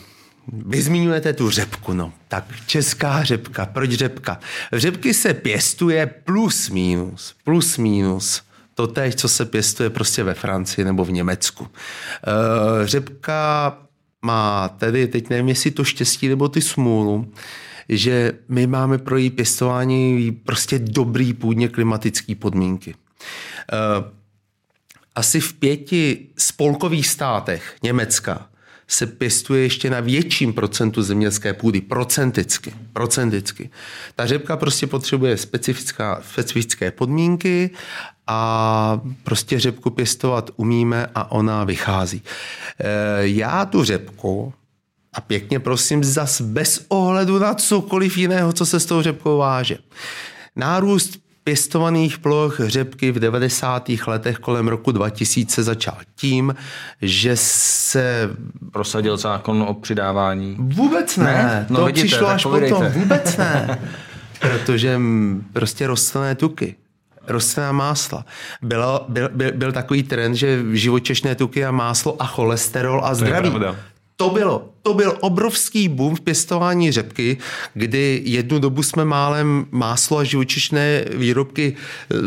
Vy zmiňujete tu řepku, no. Tak česká řepka. Proč řepka? Řepky se pěstuje plus mínus, plus mínus. To též, co se pěstuje prostě ve Francii nebo v Německu. E, řepka má tedy, teď nevím, jestli to štěstí nebo ty smůlu, že my máme pro její pěstování prostě dobrý půdně klimatické podmínky. E, asi v pěti spolkových státech Německa se pěstuje ještě na větším procentu zemědělské půdy, procenticky, procenticky. Ta řepka prostě potřebuje specifická, specifické podmínky a prostě řepku pěstovat umíme a ona vychází. E, já tu řepku, a pěkně prosím, zas bez ohledu na cokoliv jiného, co se s tou řepkou váže. Nárůst pěstovaných ploch řepky v devadesátých letech kolem roku dva tisíce začal tím, že se... Prosadil zákon o přidávání. Vůbec ne. ne? No to vidíte, přišlo až povídejte. Potom. Vůbec ne. Protože prostě rostlinné tuky. Rostlinná másla. Bylo, byl, byl, byl takový trend, že živočišné tuky a máslo a cholesterol a zdraví. To To bylo, to byl obrovský boom v pěstování řepky, kdy jednu dobu jsme málem máslo a živočišné výrobky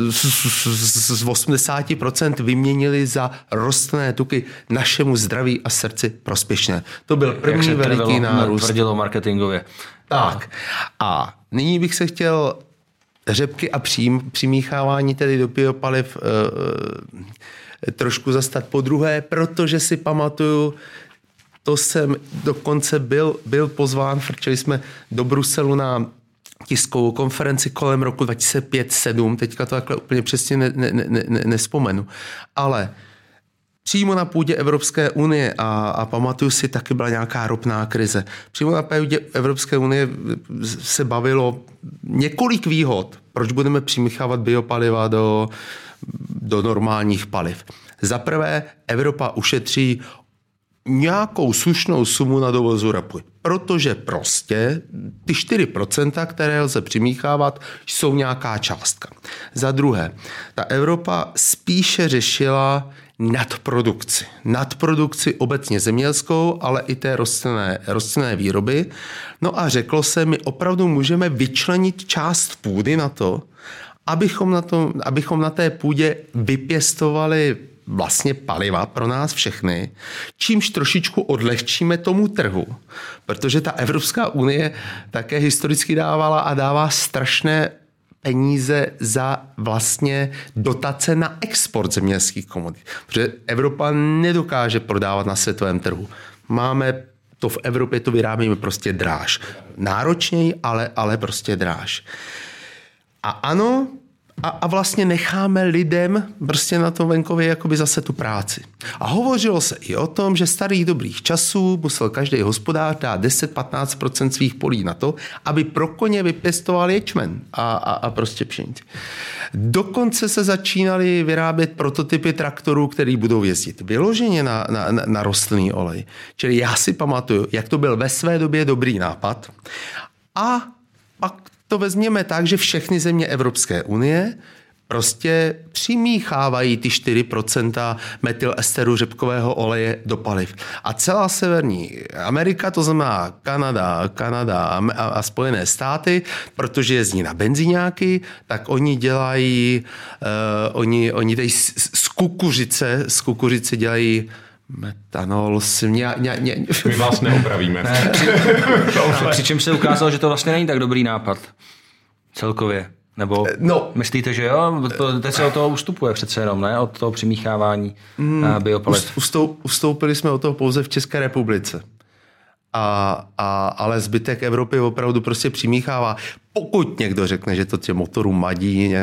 z osmdesát procent vyměnili za rostlinné tuky, našemu zdraví a srdci prospěšné. To byl první veliký nárůst. Tvrdilo marketingově. Tak. A nyní bych se chtěl řepky a přím, přimíchávání tedy do biopaliv eh, trošku zastat podruhé, protože si pamatuju, to jsem dokonce byl, byl pozván, frčeli jsme do Bruselu na tiskovou konferenci kolem roku dva tisíce pět sedm, teďka to takhle úplně přesně ne, ne, ne, ne, nespomenu, ale přímo na půdě Evropské unie a, a pamatuju si, taky byla nějaká ropná krize. Přímo na půdě Evropské unie se bavilo několik výhod, proč budeme přimíchávat biopaliva do, do normálních paliv. Za prvé, Evropa ušetří nějakou slušnou sumu na dovozu ropy. Protože prostě ty čtyři procenta, které lze přimíchávat, jsou nějaká částka. Za druhé, ta Evropa spíše řešila nadprodukci. Nadprodukci obecně zemědělskou, ale i té rostlinné, rostlinné výroby. No a řeklo se, my opravdu můžeme vyčlenit část půdy na to, abychom na, tom, abychom na té půdě vypěstovali vlastně paliva pro nás všechny, čímž trošičku odlehčíme tomu trhu, protože ta Evropská unie také historicky dávala a dává strašné peníze za vlastně dotace na export zemědělských komodit, protože Evropa nedokáže prodávat na světovém trhu. Máme to v Evropě, to vyrábíme prostě dráž. Náročněji, ale, ale prostě dráž. A ano, A, a vlastně necháme lidem prostě na tom venkově jakoby zase tu práci. A hovořilo se i o tom, že starých dobrých časů musel každý hospodář dát deset až patnáct procent svých polí na to, aby pro koně vypěstoval ječmen a, a, a prostě pšenici. Dokonce se začínaly vyrábět prototypy traktorů, který budou jezdit vyloženě na, na, na rostlinný olej. Čili já si pamatuju, jak to byl ve své době dobrý nápad. A pak to vezměme tak, že všechny země Evropské unie prostě přimíchávají ty čtyři procenta metylesteru řepkového oleje do paliv. A celá severní Amerika, to znamená Kanada, Kanada a Spojené státy, protože jezdí na benzíňáky, tak oni dělají, uh, oni, oni tady z, z kukuřice, z kukuřice dělají metanol, ně, ně, ně. My vás neopravíme. Ne. Přičemž se ukázalo, že to vlastně není tak dobrý nápad. Celkově. Nebo no. Myslíte, že jo? Teď se od toho ustupuje přece jenom, ne? Od toho přimíchávání mm, biopaliv. Ustoupili jsme od toho pouze v České republice. a, a, ale zbytek Evropy opravdu prostě přimíchává. Pokud někdo řekne, že to tě motorů madí,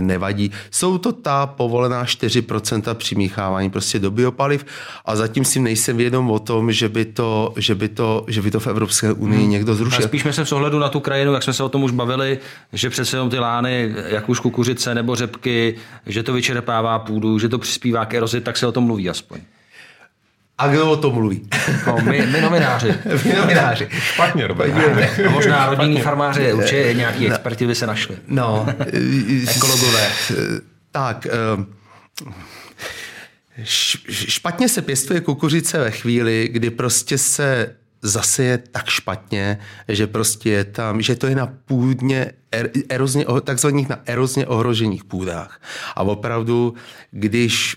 nevadí, jsou to ta povolená čtyři procenta přimíchávání prostě do biopaliv a zatím si nejsem vědom o tom, že by to, že by to, že by to v Evropské unii někdo zrušil. A spíš jsme se v ohledu na tu krajinu, jak jsme se o tom už bavili, že přece jenom ty lány, jak už kukuřice nebo řepky, že to vyčerpává půdu, že to přispívá k erozi, tak se o tom mluví aspoň. A kdo o tom mluví? No, my, my nomináři. My nomináři. Špatně, Robert. Možná rodinní farmáři, určitě nějaký experti by se našli. No. Ekologové. Tak, špatně se pěstuje kukuřice ve chvíli, kdy prostě se zase je tak špatně, že prostě je tam, že to je na půdně, er, erozně, takzvaných na erozně ohrožených půdách. A opravdu, když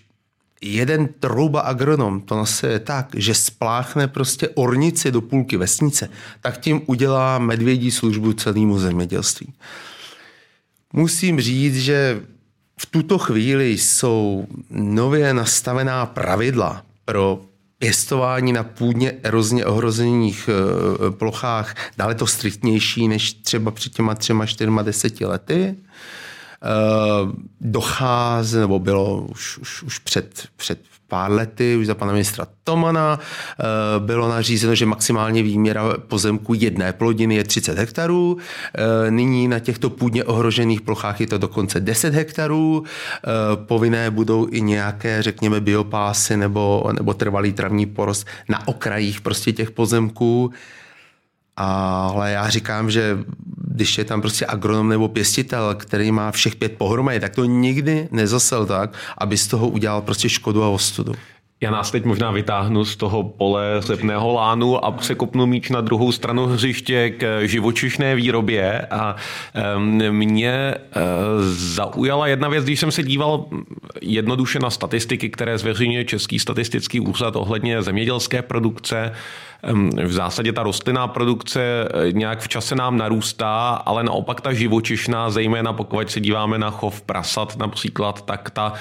jeden trouba agronom to naseje tak, že spláchne prostě ornici do půlky vesnice, tak tím udělá medvědí službu celému zemědělství. Musím říct, že v tuto chvíli jsou nově nastavená pravidla pro pěstování na půdně erozně ohrozených plochách dále to striktnější než třeba před těma třema, čtyřma, deseti lety. Dochází, nebo bylo už, už, už před, před pár lety, už za pana ministra Tomana, bylo nařízeno, že maximálně výměra pozemku jedné plodiny je třicet hektarů. Nyní na těchto půdně ohrožených plochách je to dokonce deset hektarů. Povinné budou i nějaké, řekněme, biopásy nebo, nebo trvalý travní porost na okrajích prostě těch pozemků. Ale já říkám, že když je tam prostě agronom nebo pěstitel, který má všech pět pohromadě, tak to nikdy nezasel tak, aby z toho udělal prostě škodu a ostudu. Já nás teď možná vytáhnu z toho pole řepného lánu a překopnu míč na druhou stranu hřiště k živočišné výrobě a mě zaujala jedna věc, když jsem se díval jednoduše na statistiky, které zveřejňuje Český statistický úřad ohledně zemědělské produkce. V zásadě ta rostlinná produkce nějak v čase nám narůstá, ale naopak ta živočišná, zejména pokud se díváme na chov prasat například, tak ta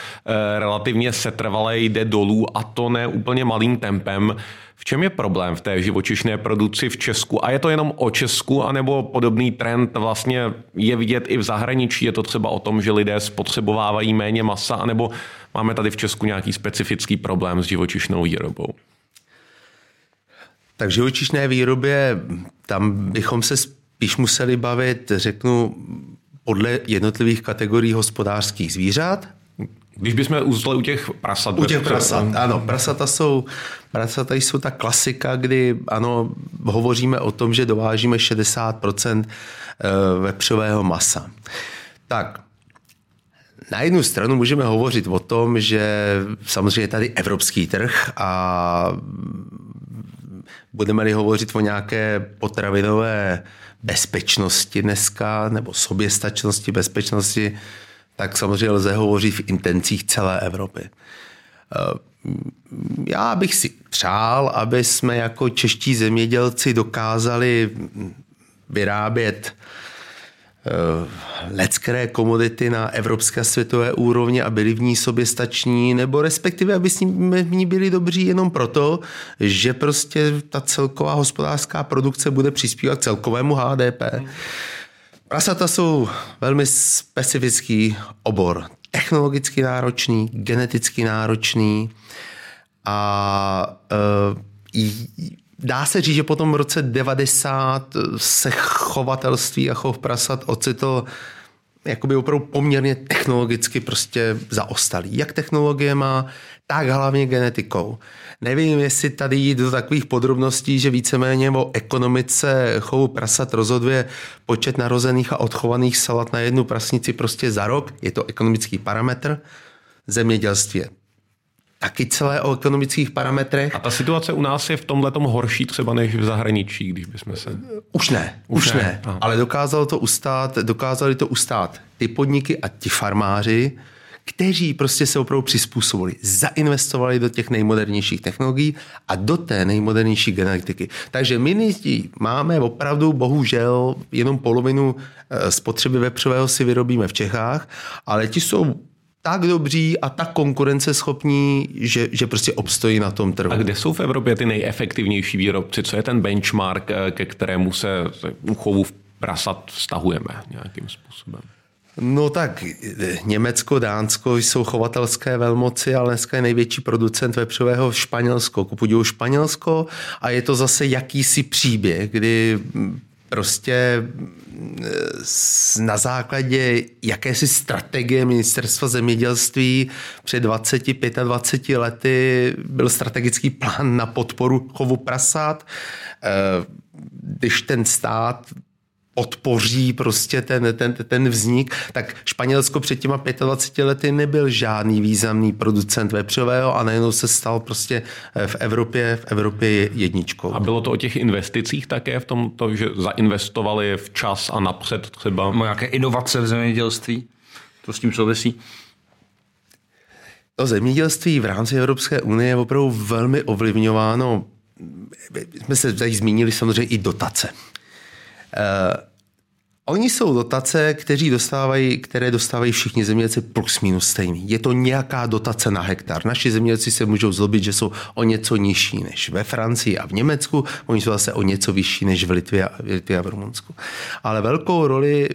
relativně setrvale jde dolů a to ne úplně malým tempem. V čem je problém v té živočišné produkci v Česku? A je to jenom o Česku, anebo podobný trend vlastně je vidět i v zahraničí? Je to třeba o tom, že lidé spotřebovávají méně masa, anebo máme tady v Česku nějaký specifický problém s živočišnou výrobou? Tak v živočišné výrobě tam bychom se spíš museli bavit, řeknu, podle jednotlivých kategorií hospodářských zvířat. Když bychom uzdali u těch prasat. U těch prasat, ano. Prasata jsou, prasata jsou ta klasika, kdy ano, hovoříme o tom, že dovážíme šedesát procent vepřového masa. Tak. Na jednu stranu můžeme hovořit o tom, že samozřejmě je tady evropský trh a budeme-li hovořit o nějaké potravinové bezpečnosti dneska, nebo soběstačnosti, bezpečnosti, tak samozřejmě lze hovořit v intencích celé Evropy. Já bych si přál, aby jsme jako čeští zemědělci dokázali vyrábět lecké komodity na evropské světové úrovni a byli v ní soběstační, nebo respektive, aby jsme v ní byli dobří jenom proto, že prostě ta celková hospodářská produkce bude přispívat k celkovému há dé pé. Prasata jsou velmi specifický obor. Technologicky náročný, geneticky náročný a e, dá se říct, že po tom roce devadesát se chovatelství a chov prasat ocitl jakoby opravdu poměrně technologicky prostě zaostalý. Jak technologie má, tak hlavně genetikou. Nevím, jestli tady jít do takových podrobností, že víceméně o ekonomice chovu prasat rozhoduje počet narozených a odchovaných salat na jednu prasnici prostě za rok. Je to ekonomický parametr zemědělství. Taky celé o ekonomických parametrech. A ta situace u nás je v tomhletom horší třeba než v zahraničí, když bychom se... Už ne, už, už ne, ne. Ale dokázalo to ustát, dokázali to ustát ty podniky a ti farmáři, kteří prostě se opravdu přizpůsobili, zainvestovali do těch nejmodernějších technologií a do té nejmodernější genetiky. Takže my nyní máme opravdu, bohužel, jenom polovinu spotřeby vepřového si vyrobíme v Čechách, ale ti jsou tak dobří a tak konkurenceschopní, že, že prostě obstojí na tom trhu. A kde jsou v Evropě ty nejefektivnější výrobci? Co je ten benchmark, ke kterému se u chovu prasat vztahujeme nějakým způsobem? No tak Německo, Dánsko jsou chovatelské velmoci, ale dneska je největší producent vepřového Španělsko. Kupodivu Španělsko a je to zase jakýsi příběh, kdy prostě na základě jakési strategie ministerstva zemědělství před dvaceti, dvaceti pěti lety byl strategický plán na podporu chovu prasat. Když ten stát podpoří prostě ten, ten, ten vznik, tak Španělsko před těma dvaceti pěti lety nebyl žádný významný producent vepřového a najednou se stal prostě v Evropě, v Evropě jedničkou. A bylo to o těch investicích také v tom, to, že zainvestovali včas a napřed třeba? Má nějaké inovace v zemědělství? To s tím souvisí? To zemědělství v rámci Evropské unie je opravdu velmi ovlivňováno. Jsme se tady zmínili samozřejmě i dotace. Uh, oni jsou dotace, kteří dostávají, které dostávají všichni zemědělci plus minus stejný. Je to nějaká dotace na hektar. Naši zemědělci se můžou zlobit, že jsou o něco nižší než ve Francii a v Německu. Oni jsou zase o něco vyšší než v Litvě a v, Litvě a v Rumunsku. Ale velkou roli,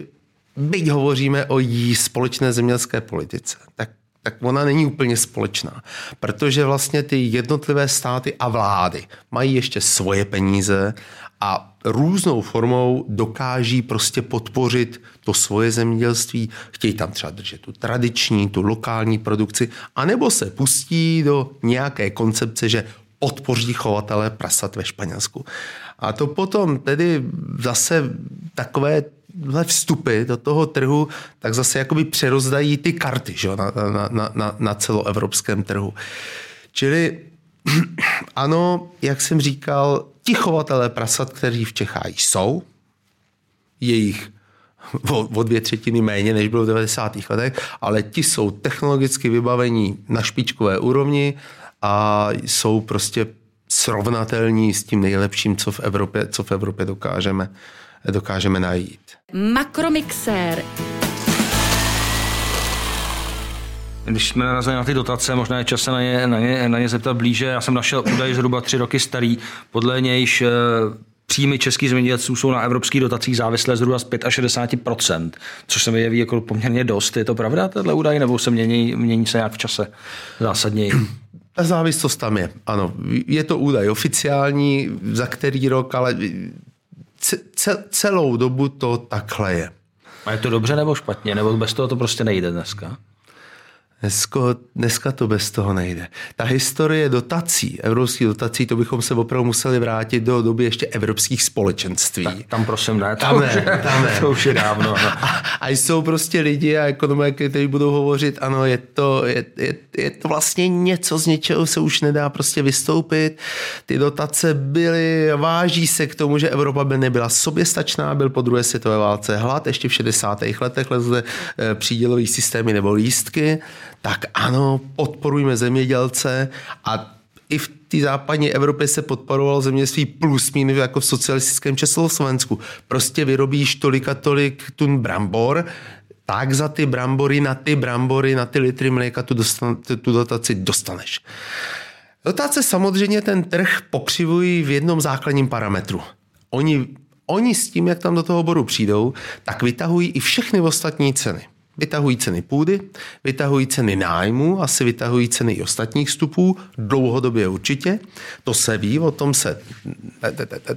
byť hovoříme o jí společné zemědělské politice, tak tak ona není úplně společná, protože vlastně ty jednotlivé státy a vlády mají ještě svoje peníze a různou formou dokáží prostě podpořit to svoje zemědělství, chtějí tam třeba držet tu tradiční, tu lokální produkci, anebo se pustí do nějaké koncepce, že podpoří chovatele prasat ve Španělsku. A to potom tedy zase takové vstupy do toho trhu, tak zase jakoby přerozdají ty karty, že? Na, na, na, na celoevropském trhu. Čili ano, jak jsem říkal, ti chovatelé prasat, kteří v Čechách jsou, je jich o, o dvě třetiny méně, než bylo v devadesátých letech, ale ti jsou technologicky vybavení na špičkové úrovni a jsou prostě srovnatelní s tím nejlepším, co v Evropě, co v Evropě dokážeme. dokážeme najít. Makromixer. Když jsme narazili na ty dotace, možná je čas se na ně, na ně, na ně zeptat blíže. Já jsem našel údaj zhruba tři roky starý. Podle nějž příjmy českých zemědělců jsou na evropských dotacích závislé zhruba z šedesáti pěti procent, což se mi jeví jako poměrně dost. Je to pravda, tenhle údaj, nebo se mění, mění se nějak v čase zásadněji? Ta závislost tam je, ano. Je to údaj oficiální, za který rok, ale celou dobu to takhle je. A je to dobře nebo špatně? Nebo bez toho to prostě nejde dneska? Dneska, dneska to bez toho nejde. Ta historie dotací, evropských dotací, to bychom se opravdu museli vrátit do doby ještě evropských společenství. Tak tam prosím ne, to, tam už, je, tam je. To už je dávno. A, a jsou prostě lidi a ekonomové, kteří budou hovořit, ano, je to, je, je, je to vlastně něco, z něčeho se už nedá prostě vystoupit. Ty dotace byly, váží se k tomu, že Evropa by nebyla soběstačná, byl po druhé světové válce hlad, ještě v šedesátých letech lezly přídělový systémy nebo lístky. Tak ano, podporujme zemědělce a i v té západní Evropě se podporovalo zemědělství plus mínus jako v socialistickém Československu. Prostě vyrobíš tolik a tolik tun brambor, tak za ty brambory, na ty brambory, na ty litry mléka tu, dostan- tu dotaci dostaneš. Dotace samozřejmě ten trh pokřivují v jednom základním parametru. Oni, oni s tím, jak tam do toho oboru přijdou, tak vytahují i všechny ostatní ceny. Vytahují ceny půdy, vytahují ceny nájmu, asi vytahují ceny i ostatních vstupů, dlouhodobě určitě. To se ví, o tom se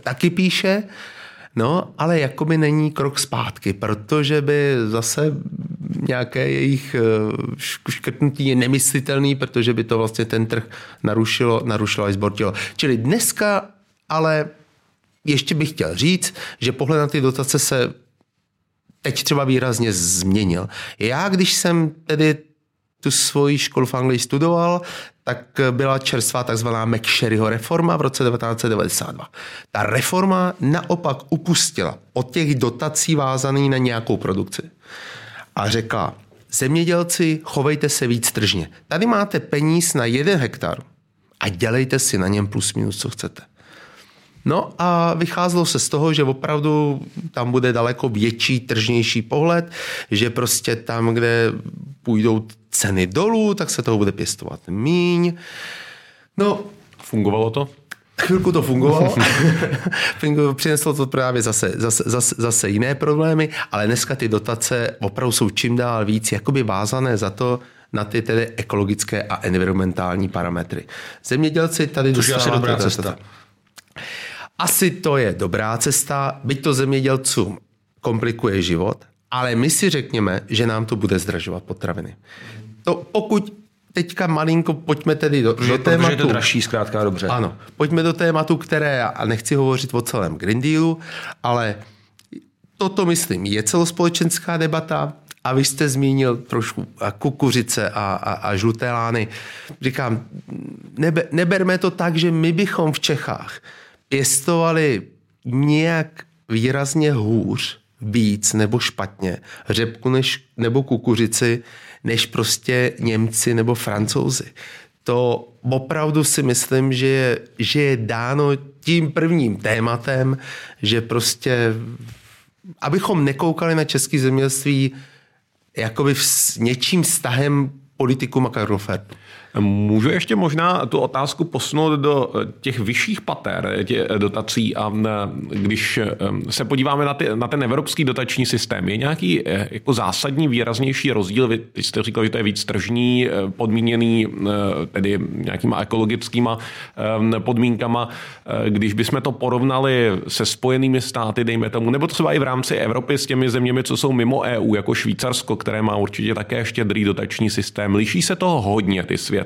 taky píše, no, ale jakoby není krok zpátky, protože by zase nějaké jejich škrtnutí je nemyslitelný, protože by to vlastně ten trh narušilo, narušilo a zbortilo. Čili dneska, ale ještě bych chtěl říct, že pohled na ty dotace se teď třeba výrazně změnil. Já, když jsem tedy tu svoji školu v Anglii studoval, tak byla čerstvá takzvaná McSherryho reforma v roce devatenáct devadesát dva. Ta reforma naopak upustila od těch dotací vázaných na nějakou produkci. A řekla, zemědělci, chovejte se víc tržně. Tady máte peníz na jeden hektar a dělejte si na něm plus minus, co chcete. No a vycházelo se z toho, že opravdu tam bude daleko větší, tržnější pohled, že prostě tam, kde půjdou ceny dolů, tak se toho bude pěstovat míň. No, fungovalo to? Chvilku to fungovalo. Přineslo to právě zase, zase, zase, zase jiné problémy, ale dneska ty dotace opravdu jsou čím dál víc jakoby vázané za to, na ty tedy ekologické a environmentální parametry. Zemědělci tady dostávají... Což je dobrá cesta. cesta. Asi to je dobrá cesta, byť to zemědělcům komplikuje život, ale my si řekněme, že nám to bude zdražovat potraviny. To pokud teďka malinko pojďme tedy do, protože, do tématu... Protože je to dražší, zkrátka dobře. Ano, pojďme do tématu, které, a nechci hovořit o celém Green Dealu, ale toto, myslím, je celospolečenská debata. A vy jste zmínil trošku kukuřice a, a, a žluté lány. Říkám, nebe, neberme to tak, že my bychom v Čechách pěstovali nějak výrazně hůř, víc nebo špatně řepku než, nebo kukuřici, než prostě Němci nebo Francouzi. To opravdu si myslím, že je, že je dáno tím prvním tématem, že prostě, abychom nekoukali na české zemědělství jakoby s něčím vztahem politikům a Agrofertu. Můžu ještě možná tu otázku posunout do těch vyšších pater těch dotací a když se podíváme na, ty, na ten evropský dotační systém, je nějaký jako zásadní, výraznější rozdíl? Vy jste říkal, že to je víc tržní, podmíněný tedy nějakýma ekologickýma podmínkama. Když bychom to porovnali se Spojenými státy, dejme tomu, nebo třeba i v rámci Evropy s těmi zeměmi, co jsou mimo E U, jako Švýcarsko, které má určitě také štědrý dotační systém, liší se toho hodně ty světy?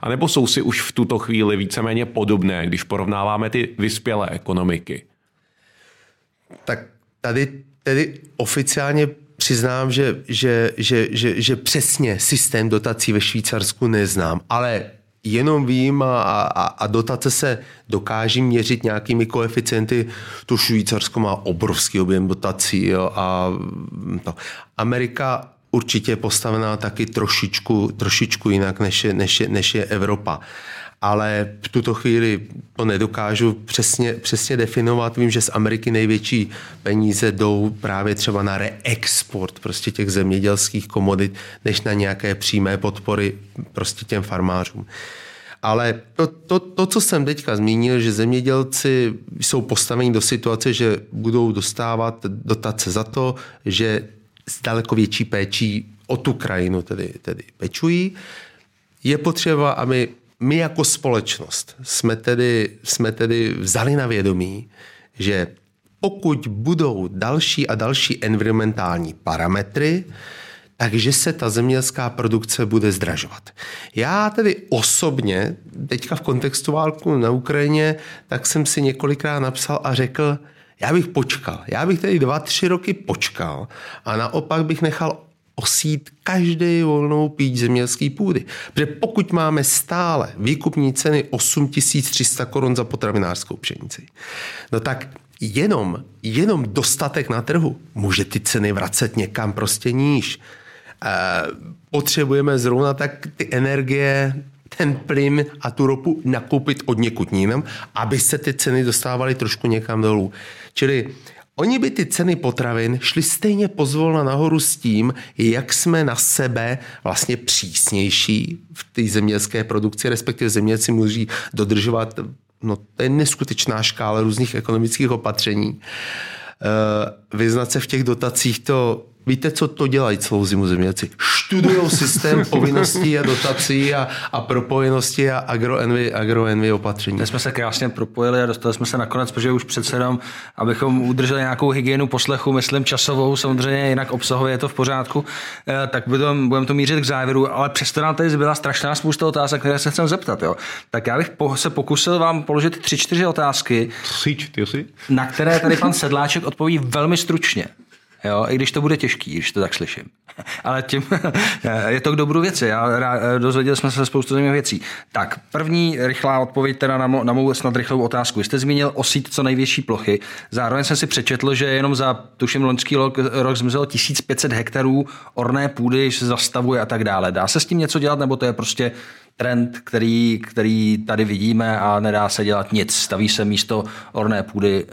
A nebo jsou si už v tuto chvíli víceméně podobné, když porovnáváme ty vyspělé ekonomiky? Tak tady, tady oficiálně přiznám, že, že, že, že, že přesně systém dotací ve Švýcarsku neznám, ale jenom vím a, a, a dotace se dokáží měřit nějakými koeficienty. To Švýcarsko má obrovský objem dotací, jo, a no. Amerika určitě je postavená taky trošičku, trošičku jinak, než je, než je, než je Evropa. Ale v tuto chvíli to nedokážu přesně, přesně definovat. Vím, že z Ameriky největší peníze jdou právě třeba na reexport prostě těch zemědělských komodit, než na nějaké přímé podpory prostě těm farmářům. Ale to, to, to, co jsem teďka zmínil, že zemědělci jsou postaveni do situace, že budou dostávat dotace za to, že s daleko větší péčí o tu krajinu tedy, tedy pečují. Je potřeba, aby my jako společnost jsme tedy, jsme tedy vzali na vědomí, že pokud budou další a další environmentální parametry, takže se ta zemědělská produkce bude zdražovat. Já tedy osobně, teďka v kontextu války na Ukrajině, tak jsem si několikrát napsal a řekl, já bych počkal. Já bych tedy dva, tři roky počkal a naopak bych nechal osít každý volnou píď zemědělské půdy. Protože pokud máme stále výkupní ceny osm tisíc tři sta korun za potravinářskou pšenici, no tak jenom, jenom dostatek na trhu může ty ceny vracet někam prostě níž. Potřebujeme zrovna tak ty energie, ten plyn a tu ropu nakoupit od někud jinam, aby se ty ceny dostávaly trošku někam dolů. Čili oni by ty ceny potravin šly stejně pozvolna nahoru s tím, jak jsme na sebe vlastně přísnější v té zemědělské produkci, respektive zemědělci musí dodržovat, no to je neskutečná škála různých ekonomických opatření. Vyznat se v těch dotacích to... Víte, co to dělají celou zimu zemědělci? Študujou systém povinností a dotací a, a propojenosti a agroenvy, agroenvy opatření. My jsme se krásně propojili a dostali jsme se nakonec, protože už přece jenom, abychom udrželi nějakou hygienu poslechu, myslím časovou, samozřejmě jinak obsahově je to v pořádku, tak budeme, budeme to mířit k závěru, ale přesto nám tady zbyla strašná spousta otázek, které se chcem zeptat. Jo. Tak já bych se pokusil vám položit tři, čtyři otázky, tři, čtyři? na které tady pan Sedláček odpoví velmi stručně. Jo, i když to bude těžký, když to tak slyším. Ale tím, je to k dobru věci. Já, dozvěděli jsme se spoustu zajímavých věcí. Tak, první rychlá odpověď teda na, mo, na mou snad rychlou otázku. Jste zmínil osít co největší plochy. Zároveň jsem si přečetl, že jenom za tuším loňský rok, rok zmizelo tisíc pět set hektarů orné půdy, se zastavuje a tak dále. Dá se s tím něco dělat, nebo to je prostě trend, který, který tady vidíme a nedá se dělat nic. Staví se místo orné půdy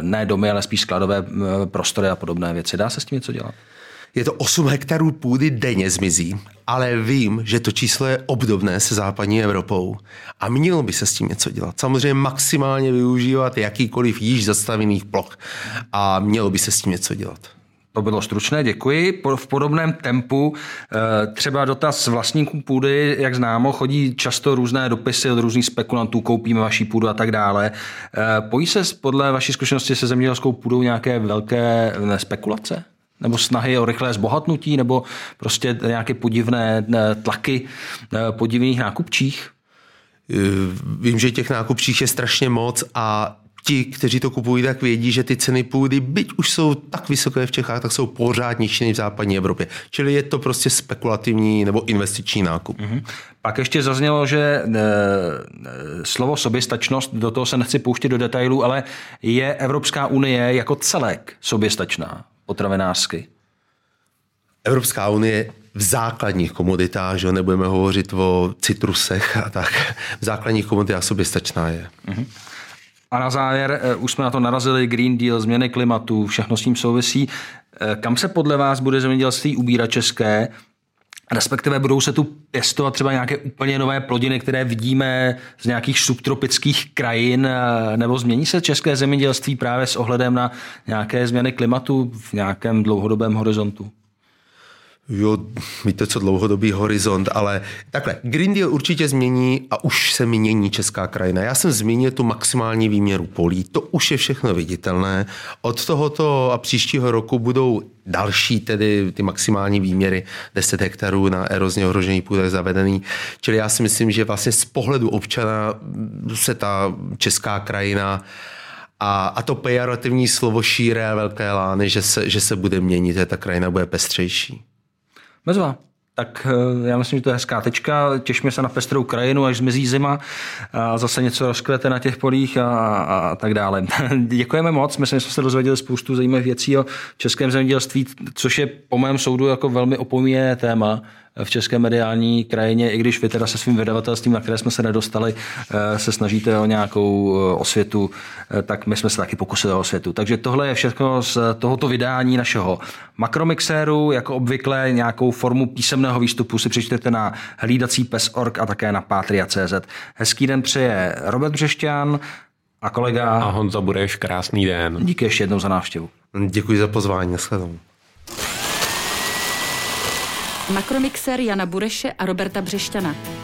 ne domy, ale spíš skladové prostory a podobné věci. Dá se s tím něco dělat? je to osm hektarů půdy denně zmizí, ale vím, že to číslo je obdobné se západní Evropou a mělo by se s tím něco dělat. Samozřejmě maximálně využívat jakýkoliv již zastavěných ploch a mělo by se s tím něco dělat. To bylo stručné, děkuji. V podobném tempu třeba dotaz vlastníků půdy, jak známo, chodí často různé dopisy od různých spekulantů, koupíme vaši půdu a tak dále. Pojí se podle vaší zkušenosti se zemědělskou půdou nějaké velké spekulace? Nebo snahy o rychlé zbohatnutí, nebo prostě nějaké podivné tlaky podivných nákupčích? Vím, že těch nákupčích je strašně moc a ti, kteří to kupují, tak vědí, že ty ceny půdy, byť už jsou tak vysoké v Čechách, tak jsou pořád nižší než v západní Evropě. Čili je to prostě spekulativní nebo investiční nákup. Mm-hmm. Pak ještě zaznělo, že e, slovo soběstačnost, do toho se nechci pouštět do detailů, ale je Evropská unie jako celek soběstačná potravinářsky? Evropská unie v základních komoditách, že nebudeme hovořit o citrusech a tak, v základních komoditách soběstačná je. Mm-hmm. A na závěr, už jsme na to narazili, Green Deal, změny klimatu, všechno s tím souvisí. Kam se podle vás bude zemědělství ubírat české? Respektive budou se tu pěstovat třeba nějaké úplně nové plodiny, které vidíme z nějakých subtropických krajin, nebo změní se české zemědělství právě s ohledem na nějaké změny klimatu v nějakém dlouhodobém horizontu? Jo, víte, co dlouhodobý horizont, ale takhle, Green Deal určitě změní a už se mění česká krajina. Já jsem zmínil tu maximální výměru polí, to už je všechno viditelné. Od tohoto a příštího roku budou další tedy ty maximální výměry deset hektarů na erozně ohrožený půdách zavedený. Čili já si myslím, že vlastně z pohledu občana se ta česká krajina A, a to pejorativní slovo šíře velké lány, že se, že se bude měnit, že ta krajina bude pestřejší. Bezva. Tak já myslím, že to je hezká tečka. Těšíme se na pestrou krajinu, až zmizí zima a zase něco rozkvete na těch polích a, a tak dále. Děkujeme moc. Myslím, že jsme se dozvěděli spoustu zajímavých věcí o českém zemědělství, což je po mém soudu jako velmi opomíjené téma v české mediální krajině, i když vy teda se svým vydavatelstvím, na které jsme se nedostali, se snažíte o nějakou osvětu, tak my jsme se taky pokusili o osvětu. Takže tohle je všechno z tohoto vydání našeho Makromixéru. Jako obvykle nějakou formu písemného výstupu si přečtete na hlídací pes tečka org a také na pátria tečka cz. Hezký den přeje Robert Břešťan a kolega a Honza Bureš. Krásný den. Díky ještě jednou za návštěvu. Děkuji za pozvání. Nashledanou. Makromixer Jana Bureše a Roberta Břešťana.